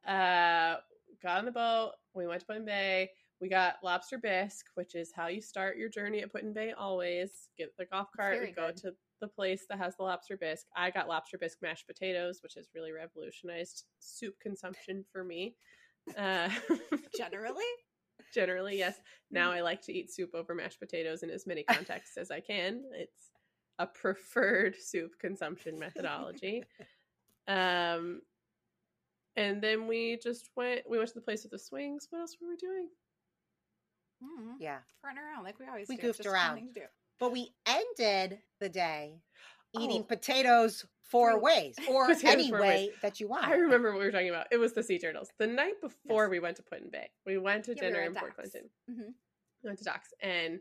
uh, got on the boat. We went to Put-in-Bay. We got lobster bisque, which is how you start your journey at Put-in-Bay always. Get the golf cart and go good. to the place that has the lobster bisque. I got lobster bisque mashed potatoes, which has really revolutionized soup consumption for me. Uh, generally? Generally, yes. Now I like to eat soup over mashed potatoes in as many contexts as I can. It's a preferred soup consumption methodology. Um, and then we just went, we went to the place with the swings. What else were we doing? Mm-hmm. Yeah. Front around like we always we do. We goofed just around. To do. But we ended the day eating oh. potatoes four ways or any way ways. that you want. I remember what we were talking about. It was the sea turtles. The night before yes. we went to Put-in-Bay, we went to yeah, dinner we in Doc's. Port Clinton. Mm-hmm. We went to Doc's and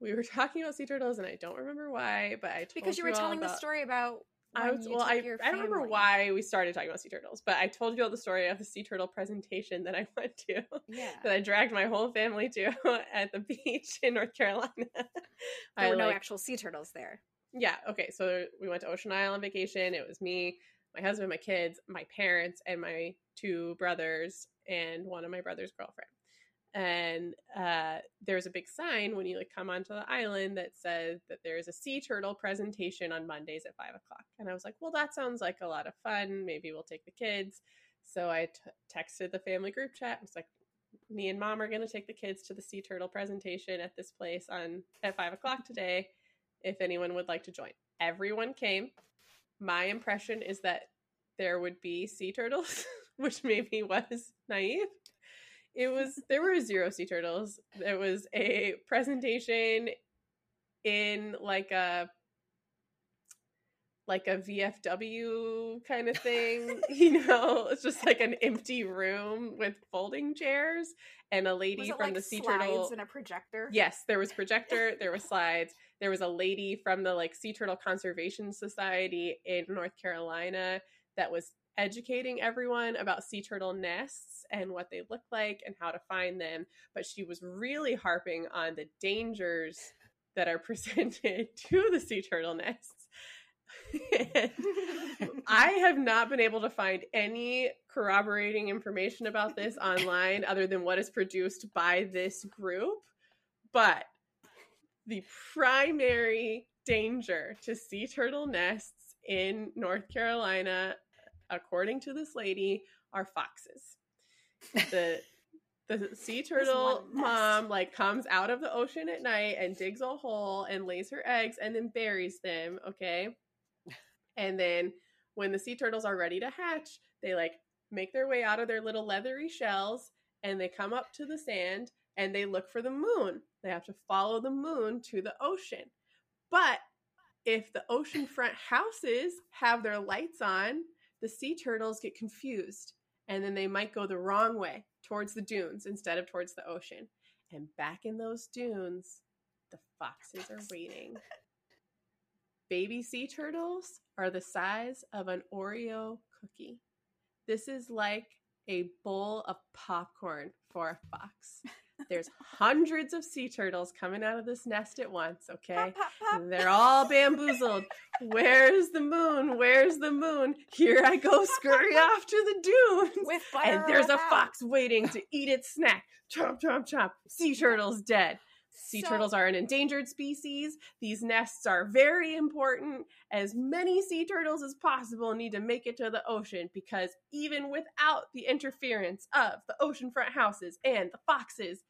we were talking about sea turtles and I don't remember why, but I told Because you, you were telling about, the story about I was, well, I, I don't remember why we started talking about sea turtles, but I told you all the story of the sea turtle presentation that I went to, yeah. that I dragged my whole family to at the beach in North Carolina. There I were like, no actual sea turtles there. Yeah. Okay. So we went to Ocean Isle on vacation. It was me, my husband, my kids, my parents, and my two brothers, and one of my brother's girlfriend. And uh, there was a big sign when you like come onto the island that says that there is a sea turtle presentation on Mondays at five o'clock. And I was like, well, that sounds like a lot of fun. Maybe we'll take the kids. So I t- texted the family group chat. I was like, me and mom are going to take the kids to the sea turtle presentation at this place on at five o'clock today. If anyone would like to join, everyone came. My impression is that there would be sea turtles, which maybe was naive. It was, there were zero sea turtles. There was a presentation in like a, like a V F W kind of thing, you know, it's just like an empty room with folding chairs and a lady from like the sea turtle and a projector. Yes, there was projector. There was slides. There was a lady from the like Sea Turtle Conservation Society in North Carolina that was educating everyone about sea turtle nests and what they look like and how to find them. But she was really harping on the dangers that are presented to the sea turtle nests. I have not been able to find any corroborating information about this online other than what is produced by this group. But the primary danger to sea turtle nests in North Carolina, according to this lady, are foxes. The the sea turtle mom like comes out of the ocean at night and digs a hole and lays her eggs and then buries them, okay? And then when the sea turtles are ready to hatch, they like make their way out of their little leathery shells and they come up to the sand and they look for the moon. They have to follow the moon to the ocean. But if the oceanfront houses have their lights on, the sea turtles get confused, and then they might go the wrong way towards the dunes instead of towards the ocean. And back in those dunes, the foxes are waiting. Baby sea turtles are the size of an Oreo cookie. This is like a bowl of popcorn for a fox. There's hundreds of sea turtles coming out of this nest at once, okay? Pop, pop, pop. They're all bamboozled. Where's the moon? Where's the moon? Here I go, scurry off to the dunes. With fire and there's a out. fox waiting to eat its snack. Chomp, chomp, chomp. Sea turtle's dead. Sea so- turtles are an endangered species. These nests are very important. As many sea turtles as possible need to make it to the ocean because even without the interference of the oceanfront houses and the foxes,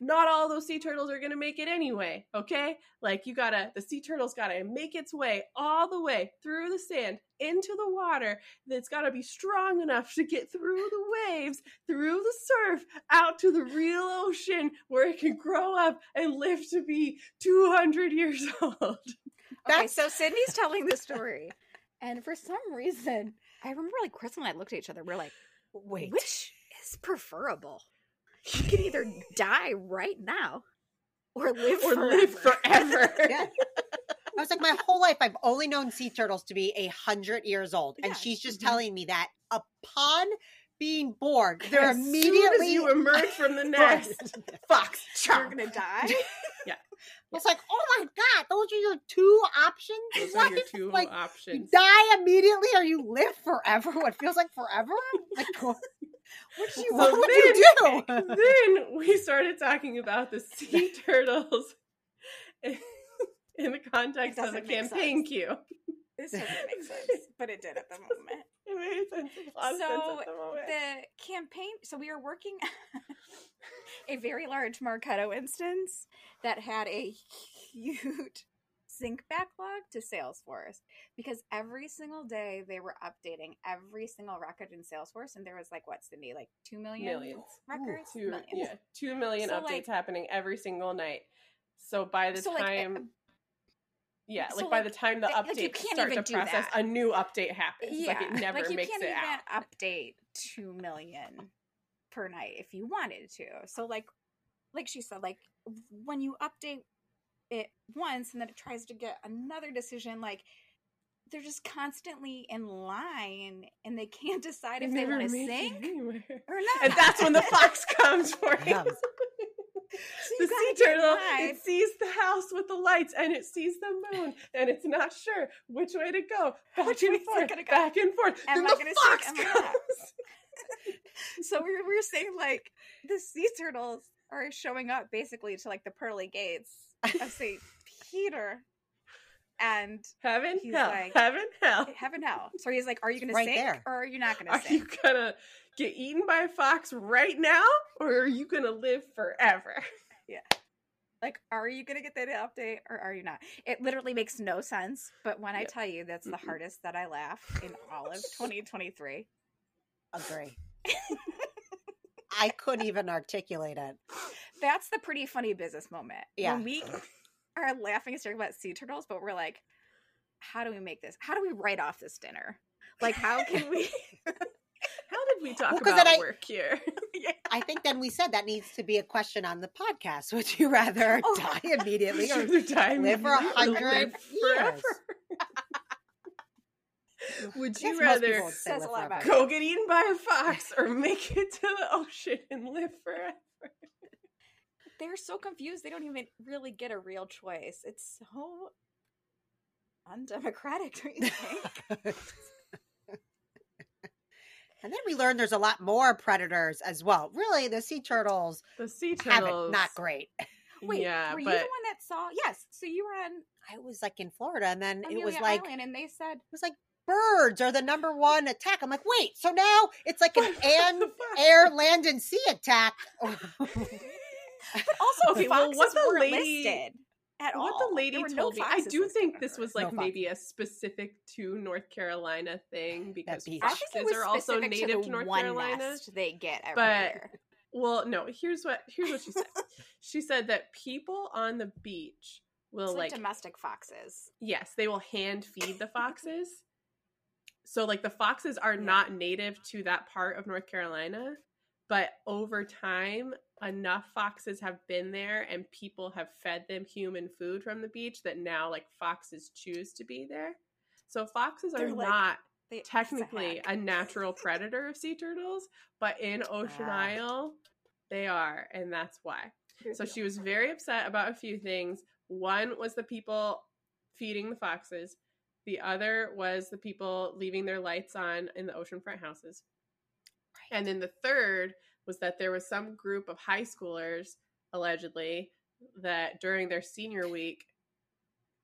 not all those sea turtles are going to make it anyway, okay? Like you gotta, the sea turtle's gotta make its way all the way through the sand into the water. That's gotta be strong enough to get through the waves, through the surf, out to the real ocean where it can grow up and live to be two hundred years old. That's- okay, so Sydney's telling this story. And for some reason, I remember like Krystle and I looked at each other. We're like, wait, which is preferable? You can either die right now or live or forever. Live forever. Yeah. I was like, my whole life, I've only known sea turtles to be a hundred years old. Yeah. And she's just mm-hmm. telling me that upon being born, they're as immediately. Soon as you emerge from the nest, fox, you're going to die. Yeah. It's like, oh my God, those are your two options. Those are your two like, options. You die immediately or you live forever. What feels like forever? Like, what do you, so what would you do? Then we started talking about the sea turtles in the context of a campaign cue. This doesn't make sense, but it did at the moment. It made sense. It so sense at the, moment. The campaign, so we were working a very large Marketo instance that had a huge sync backlog to Salesforce because every single day they were updating every single record in Salesforce, and there was like, what, Cindy, like two million Millions. records? Ooh, two, Millions. Yeah, two million so updates like, happening every single night. So by the so time... Like, uh, Yeah, so like, by like, the time the th- updates like start to process, that. a new update happens. Yeah. Like, it never like makes it out. You can't even update two million per night if you wanted to. So, like, like she said, like, when you update it once and then it tries to get another decision, like, they're just constantly in line and they can't decide they if they want to sync or not. And that's when the fox comes for you. So the sea turtle, it sees the house with the lights, and it sees the moon, and it's not sure which way to go. Back which and forth, go? back and forth. Am then I the fox comes. So we were, we were saying, like, the sea turtles are showing up basically to, like, the pearly gates of Saint Peter. And heaven, he's hell, like, heaven, hell, heaven, hell. So he's like, are you going to right sink there. or are you not going to sink? Are you going to get eaten by a fox right now or are you going to live forever? Yeah. Like, are you going to get that update or are you not? It literally makes no sense. But when yep. I tell you that's mm-hmm. the hardest that I laughed in all of twenty twenty-three. Agree. I couldn't even articulate it. That's the pretty funny business moment. Yeah. When we... are laughing and about sea turtles, but we're like, how do we make this? How do we write off this dinner? Like, how can we? How did we talk well, about I, work here? Yeah. I think then we said that needs to be a question on the podcast. Would you rather oh. die immediately or die live for a hundred years? Would you rather go get eaten by a fox or make it to the ocean and live forever? They're so confused. They don't even really get a real choice. It's so undemocratic, don't you think? And then we learned there's a lot more predators as well. Really, the sea turtles. The sea turtles. Not great. Wait, yeah, were you but... the one that saw? Yes. So you were on. I was like in Florida, and then Amelia it was like, Island, and they said it was like birds are the number one attack. I'm like, wait. So now it's like an and, air, land, and sea attack. But also, okay, foxes well, what the lady, listed at all. What the lady told no me, I do think this was like no maybe fox. a specific to North Carolina thing because foxes are also native to, to North one Carolina. Nest they get everywhere. But well, no. Here's what here's what she said. She said that people on the beach will it's like, like domestic foxes. Yes, they will hand feed the foxes. So like the foxes are yeah. not native to that part of North Carolina, but over time. Enough foxes have been there and people have fed them human food from the beach that now like foxes choose to be there. So foxes They're are like, not they, technically a, a natural predator of sea turtles, but in Ocean yeah. Isle, they are. And that's why. So she was very upset about a few things. One was the people feeding the foxes. The other was the people leaving their lights on in the oceanfront houses. Right. And then the third was that there was some group of high schoolers, allegedly, that during their senior week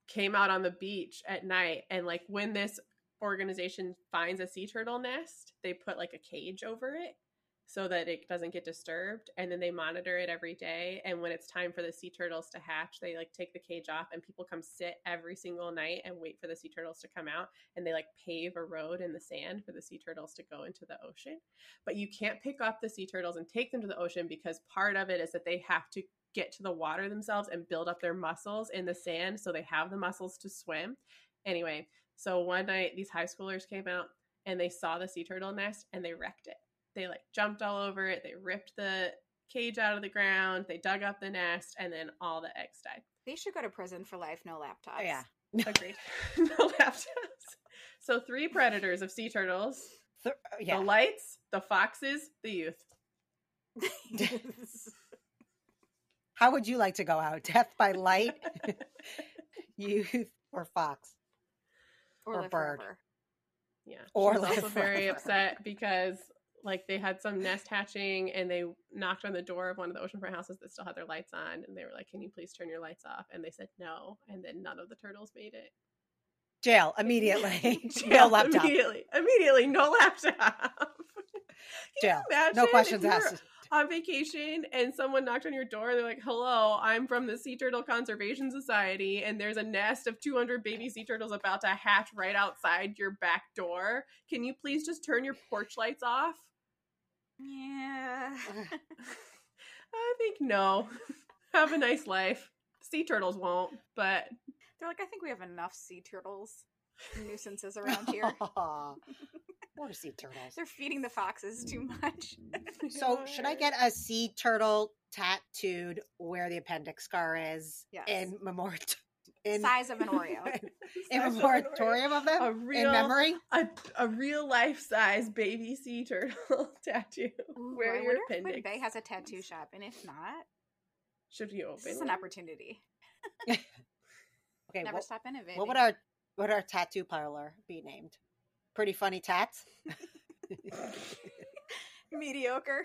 came out on the beach at night. And, like, when this organization finds a sea turtle nest, they put, like, a cage over it so that it doesn't get disturbed. And then they monitor it every day. And when it's time for the sea turtles to hatch, they, like, take the cage off. And people come sit every single night and wait for the sea turtles to come out. And they, like, pave a road in the sand for the sea turtles to go into the ocean. But you can't pick up the sea turtles and take them to the ocean because part of it is that they have to get to the water themselves and build up their muscles in the sand so they have the muscles to swim. Anyway, so one night these high schoolers came out and they saw the sea turtle nest and they wrecked it. They like jumped all over it. They ripped the cage out of the ground. They dug up the nest, and then all the eggs died. They should go to prison for life. No laptops. Oh, yeah. Agreed. No laptops. So three predators of sea turtles. Th- yeah. The lights, the foxes, the youth. How would you like to go out? Death by light, youth, or fox? Or, or bird. Forever. Yeah. Or she was also very forever. upset because like they had some nest hatching and they knocked on the door of one of the oceanfront houses that still had their lights on. And they were like, can you please turn your lights off? And they said no. And then none of the turtles made it. Jail immediately. Jail, no laptop. Immediately. Immediately. No laptop. Jail. No questions asked. On vacation and someone knocked on your door. They're like, hello, I'm from the Sea Turtle Conservation Society. And there's a nest of two hundred baby sea turtles about to hatch right outside your back door. Can you please just turn your porch lights off? Yeah. I think no. Have a nice life. Sea turtles won't, but. They're like, I think we have enough sea turtles nuisances around here. More sea turtles. They're feeding the foxes too much. So should I get a sea turtle tattooed where the appendix scar is? Yes. In memoriam. Size of an Oreo. In memoriam of, of them? A real, in memory? A, a real life-size baby sea turtle tattoo. Ooh, where I your appendix. If Put-in-Bay has a tattoo shop, and if not, should you open this is one? An opportunity. Okay. Never what, stop innovating. What would our, what would our tattoo parlor be named? Pretty funny tats. Mediocre.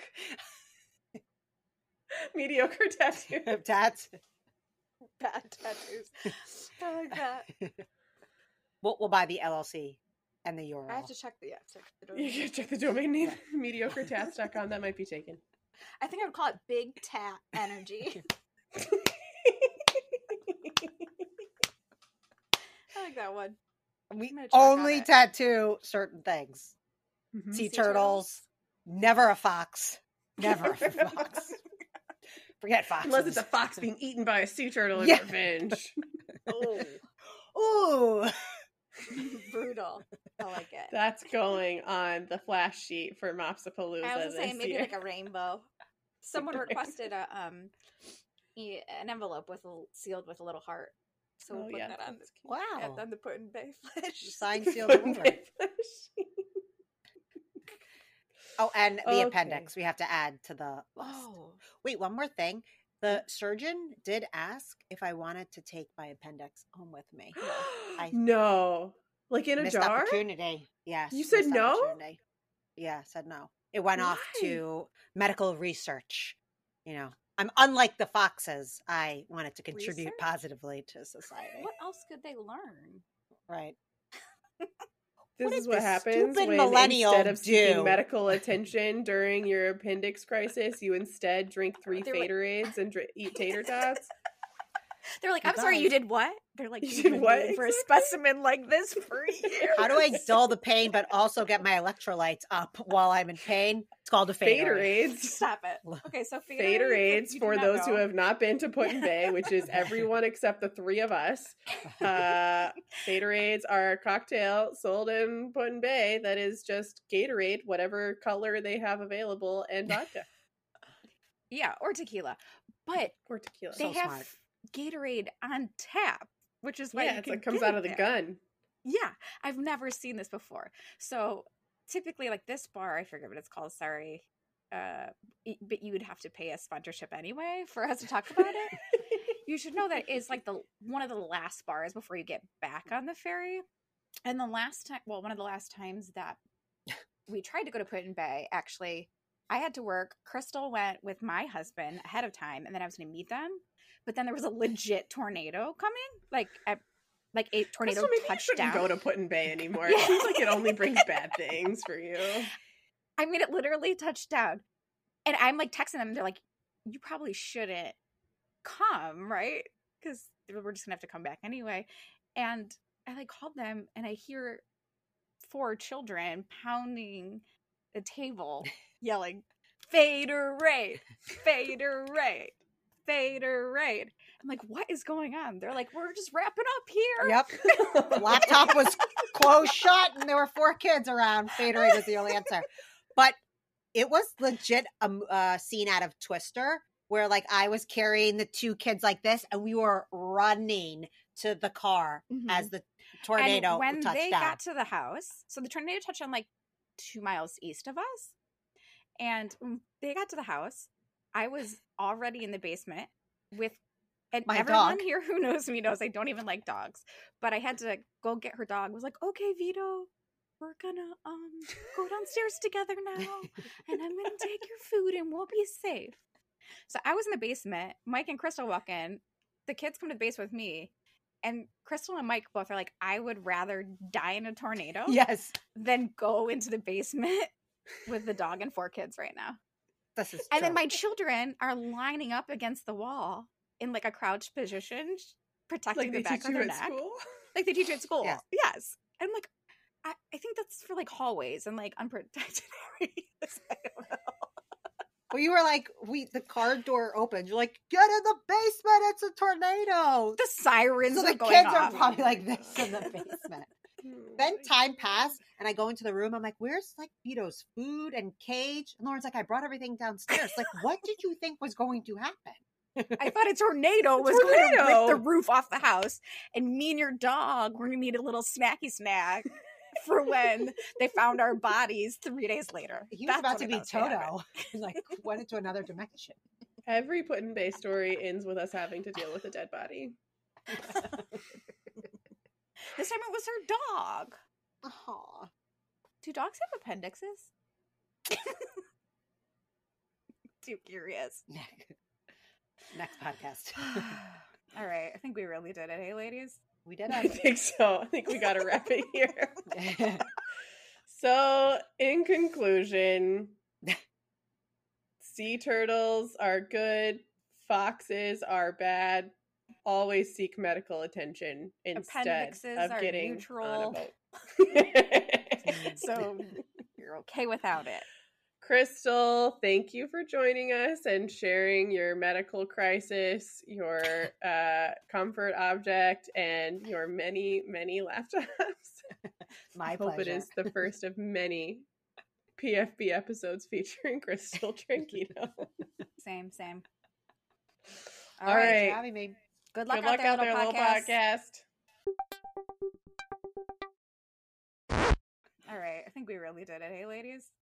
Mediocre tattoos. Tats. Bad tattoos. I like that. We'll, we'll buy the L L C and the U R L. I have to check the, yeah, check the domain. You check the domain name. Yeah. mediocre tats dot com. That might be taken. I think I would call it Big Tat Energy. I like that one. We only tattoo it. certain things. Mm-hmm. Sea, sea turtles, turtles. Never a fox. Never a fox. Forget foxes. Unless it's a fox being eaten by a sea turtle in yeah. revenge. Oh. Ooh. Brutal. I like it. That's going on the flash sheet for Mopsapalooza. I was saying maybe year. like a rainbow. Someone requested a um an envelope with a, sealed with a little heart. So we'll oh, put yeah. that on the wow. And then the Put-in-Bay flesh. Signed, sealed, delivered. Oh, and the okay. appendix we have to add to the list. Oh. Wait, one more thing. The surgeon did ask if I wanted to take my appendix home with me. No. I no. Like in a missed jar? Opportunity. Yes. You said no? Yeah, I said no. It went Why? off to medical research, you know. I'm unlike the foxes. I wanted to contribute Research? positively to society. What else could they learn? Right. This what is what happens when instead of do? seeking medical attention during your appendix crisis, you instead drink three Fader-ades like... and dr- eat tater tots. They're like, I'm sorry, you did what? They're like, you did what exactly? for a specimen like this for years. How do I dull the pain but also get my electrolytes up while I'm in pain? It's called a Fader-ades. Stop it. Okay, so Fader-ades for those know. who have not been to Put-in-Bay, which is everyone except the three of us. Uh, Fader-ades are a cocktail sold in Put-in-Bay that is just Gatorade, whatever color they have available, and vodka. Yeah, or tequila. But or tequila. They so have. Smart. Gatorade on tap, which is why yeah, it like comes out of the there. gun. Yeah, I've never seen this before. So typically, like this bar, I forget what it's called. Sorry, uh, but you would have to pay a sponsorship anyway for us to talk about it. You should know that is like the one of the last bars before you get back on the ferry. And the last time, well, one of the last times that we tried to go to Put-in-Bay, actually, I had to work. Krystle went with my husband ahead of time, and then I was going to meet them. But then there was a legit tornado coming, like a, like a tornado so maybe touchdown. You shouldn't go to Put-in-Bay anymore. It seems like it only brings bad things for you. I mean, it literally touched down, and I'm like texting them. They're like, "You probably shouldn't come, right? Because we're just gonna have to come back anyway." And I like called them, and I hear four children pounding a table, yelling, "Fader-ade, Fader-ade." Fader-ade. I'm like, what is going on? They're like, we're just wrapping up here. Yep. The laptop was closed shut and there were four kids around. Fader-ade was the only answer. But It was legit a uh, scene out of Twister where like I was carrying the two kids like this and we were running to the car mm-hmm. as the tornado touched down. When they got to the house, so the tornado touched down like two miles east of us. And they got to the house. I was already in the basement with and my everyone dog. Here who knows me knows I don't even like dogs. But I had to go get her dog. I was like, okay, Vito, we're gonna um go downstairs together now, and I'm gonna take your food, and we'll be safe. So I was in the basement. Mike and Krystle walk in. The kids come to the basement with me, and Krystle and Mike both are like, "I would rather die in a tornado, yes, than go into the basement with the dog and four kids right now." This is and true. Then my children are lining up against the wall in like a crouched position, protecting like the back of their neck, school? Like they teach you at school. Yeah. Yes, I'm like. I, I think that's for like hallways and like unprotected areas. I don't know. Well, you were like, we the car door opens. You're like, get in the basement. It's a tornado. The sirens. So are the going kids off. Are probably like this in the basement. Then time passed, and I go into the room. I'm like, where's like Vito's food and cage? And Lauren's like, I brought everything downstairs. Like, what did you think was going to happen? I thought a tornado was a tornado. Going to rip the roof off the house, and me and your dog were going to need a little snacky snack. For when they found our bodies three days later. He was That's about to be Toto. Like went into another dimension. Every Put-in-Bay story ends with us having to deal with a dead body. This time it was her dog. Aw. Do dogs have appendixes? Too curious. Next podcast. All right. I think we really did it, hey ladies? We did. I think so. I think we got to wrap it here. So, in conclusion, sea turtles are good. Foxes are bad. Always seek medical attention instead of getting neutral. On a boat. So, you're okay without it. Krystle, thank you for joining us and sharing your medical crisis, your uh, comfort object, and your many, many laptops. My pleasure. I hope it is the first of many P F B episodes featuring Krystle Trankito. Same, same. All, All right. right. For having me. Good luck, Good luck out, there, out little there, podcast. little podcast. All right. I think we really did it. Hey, ladies?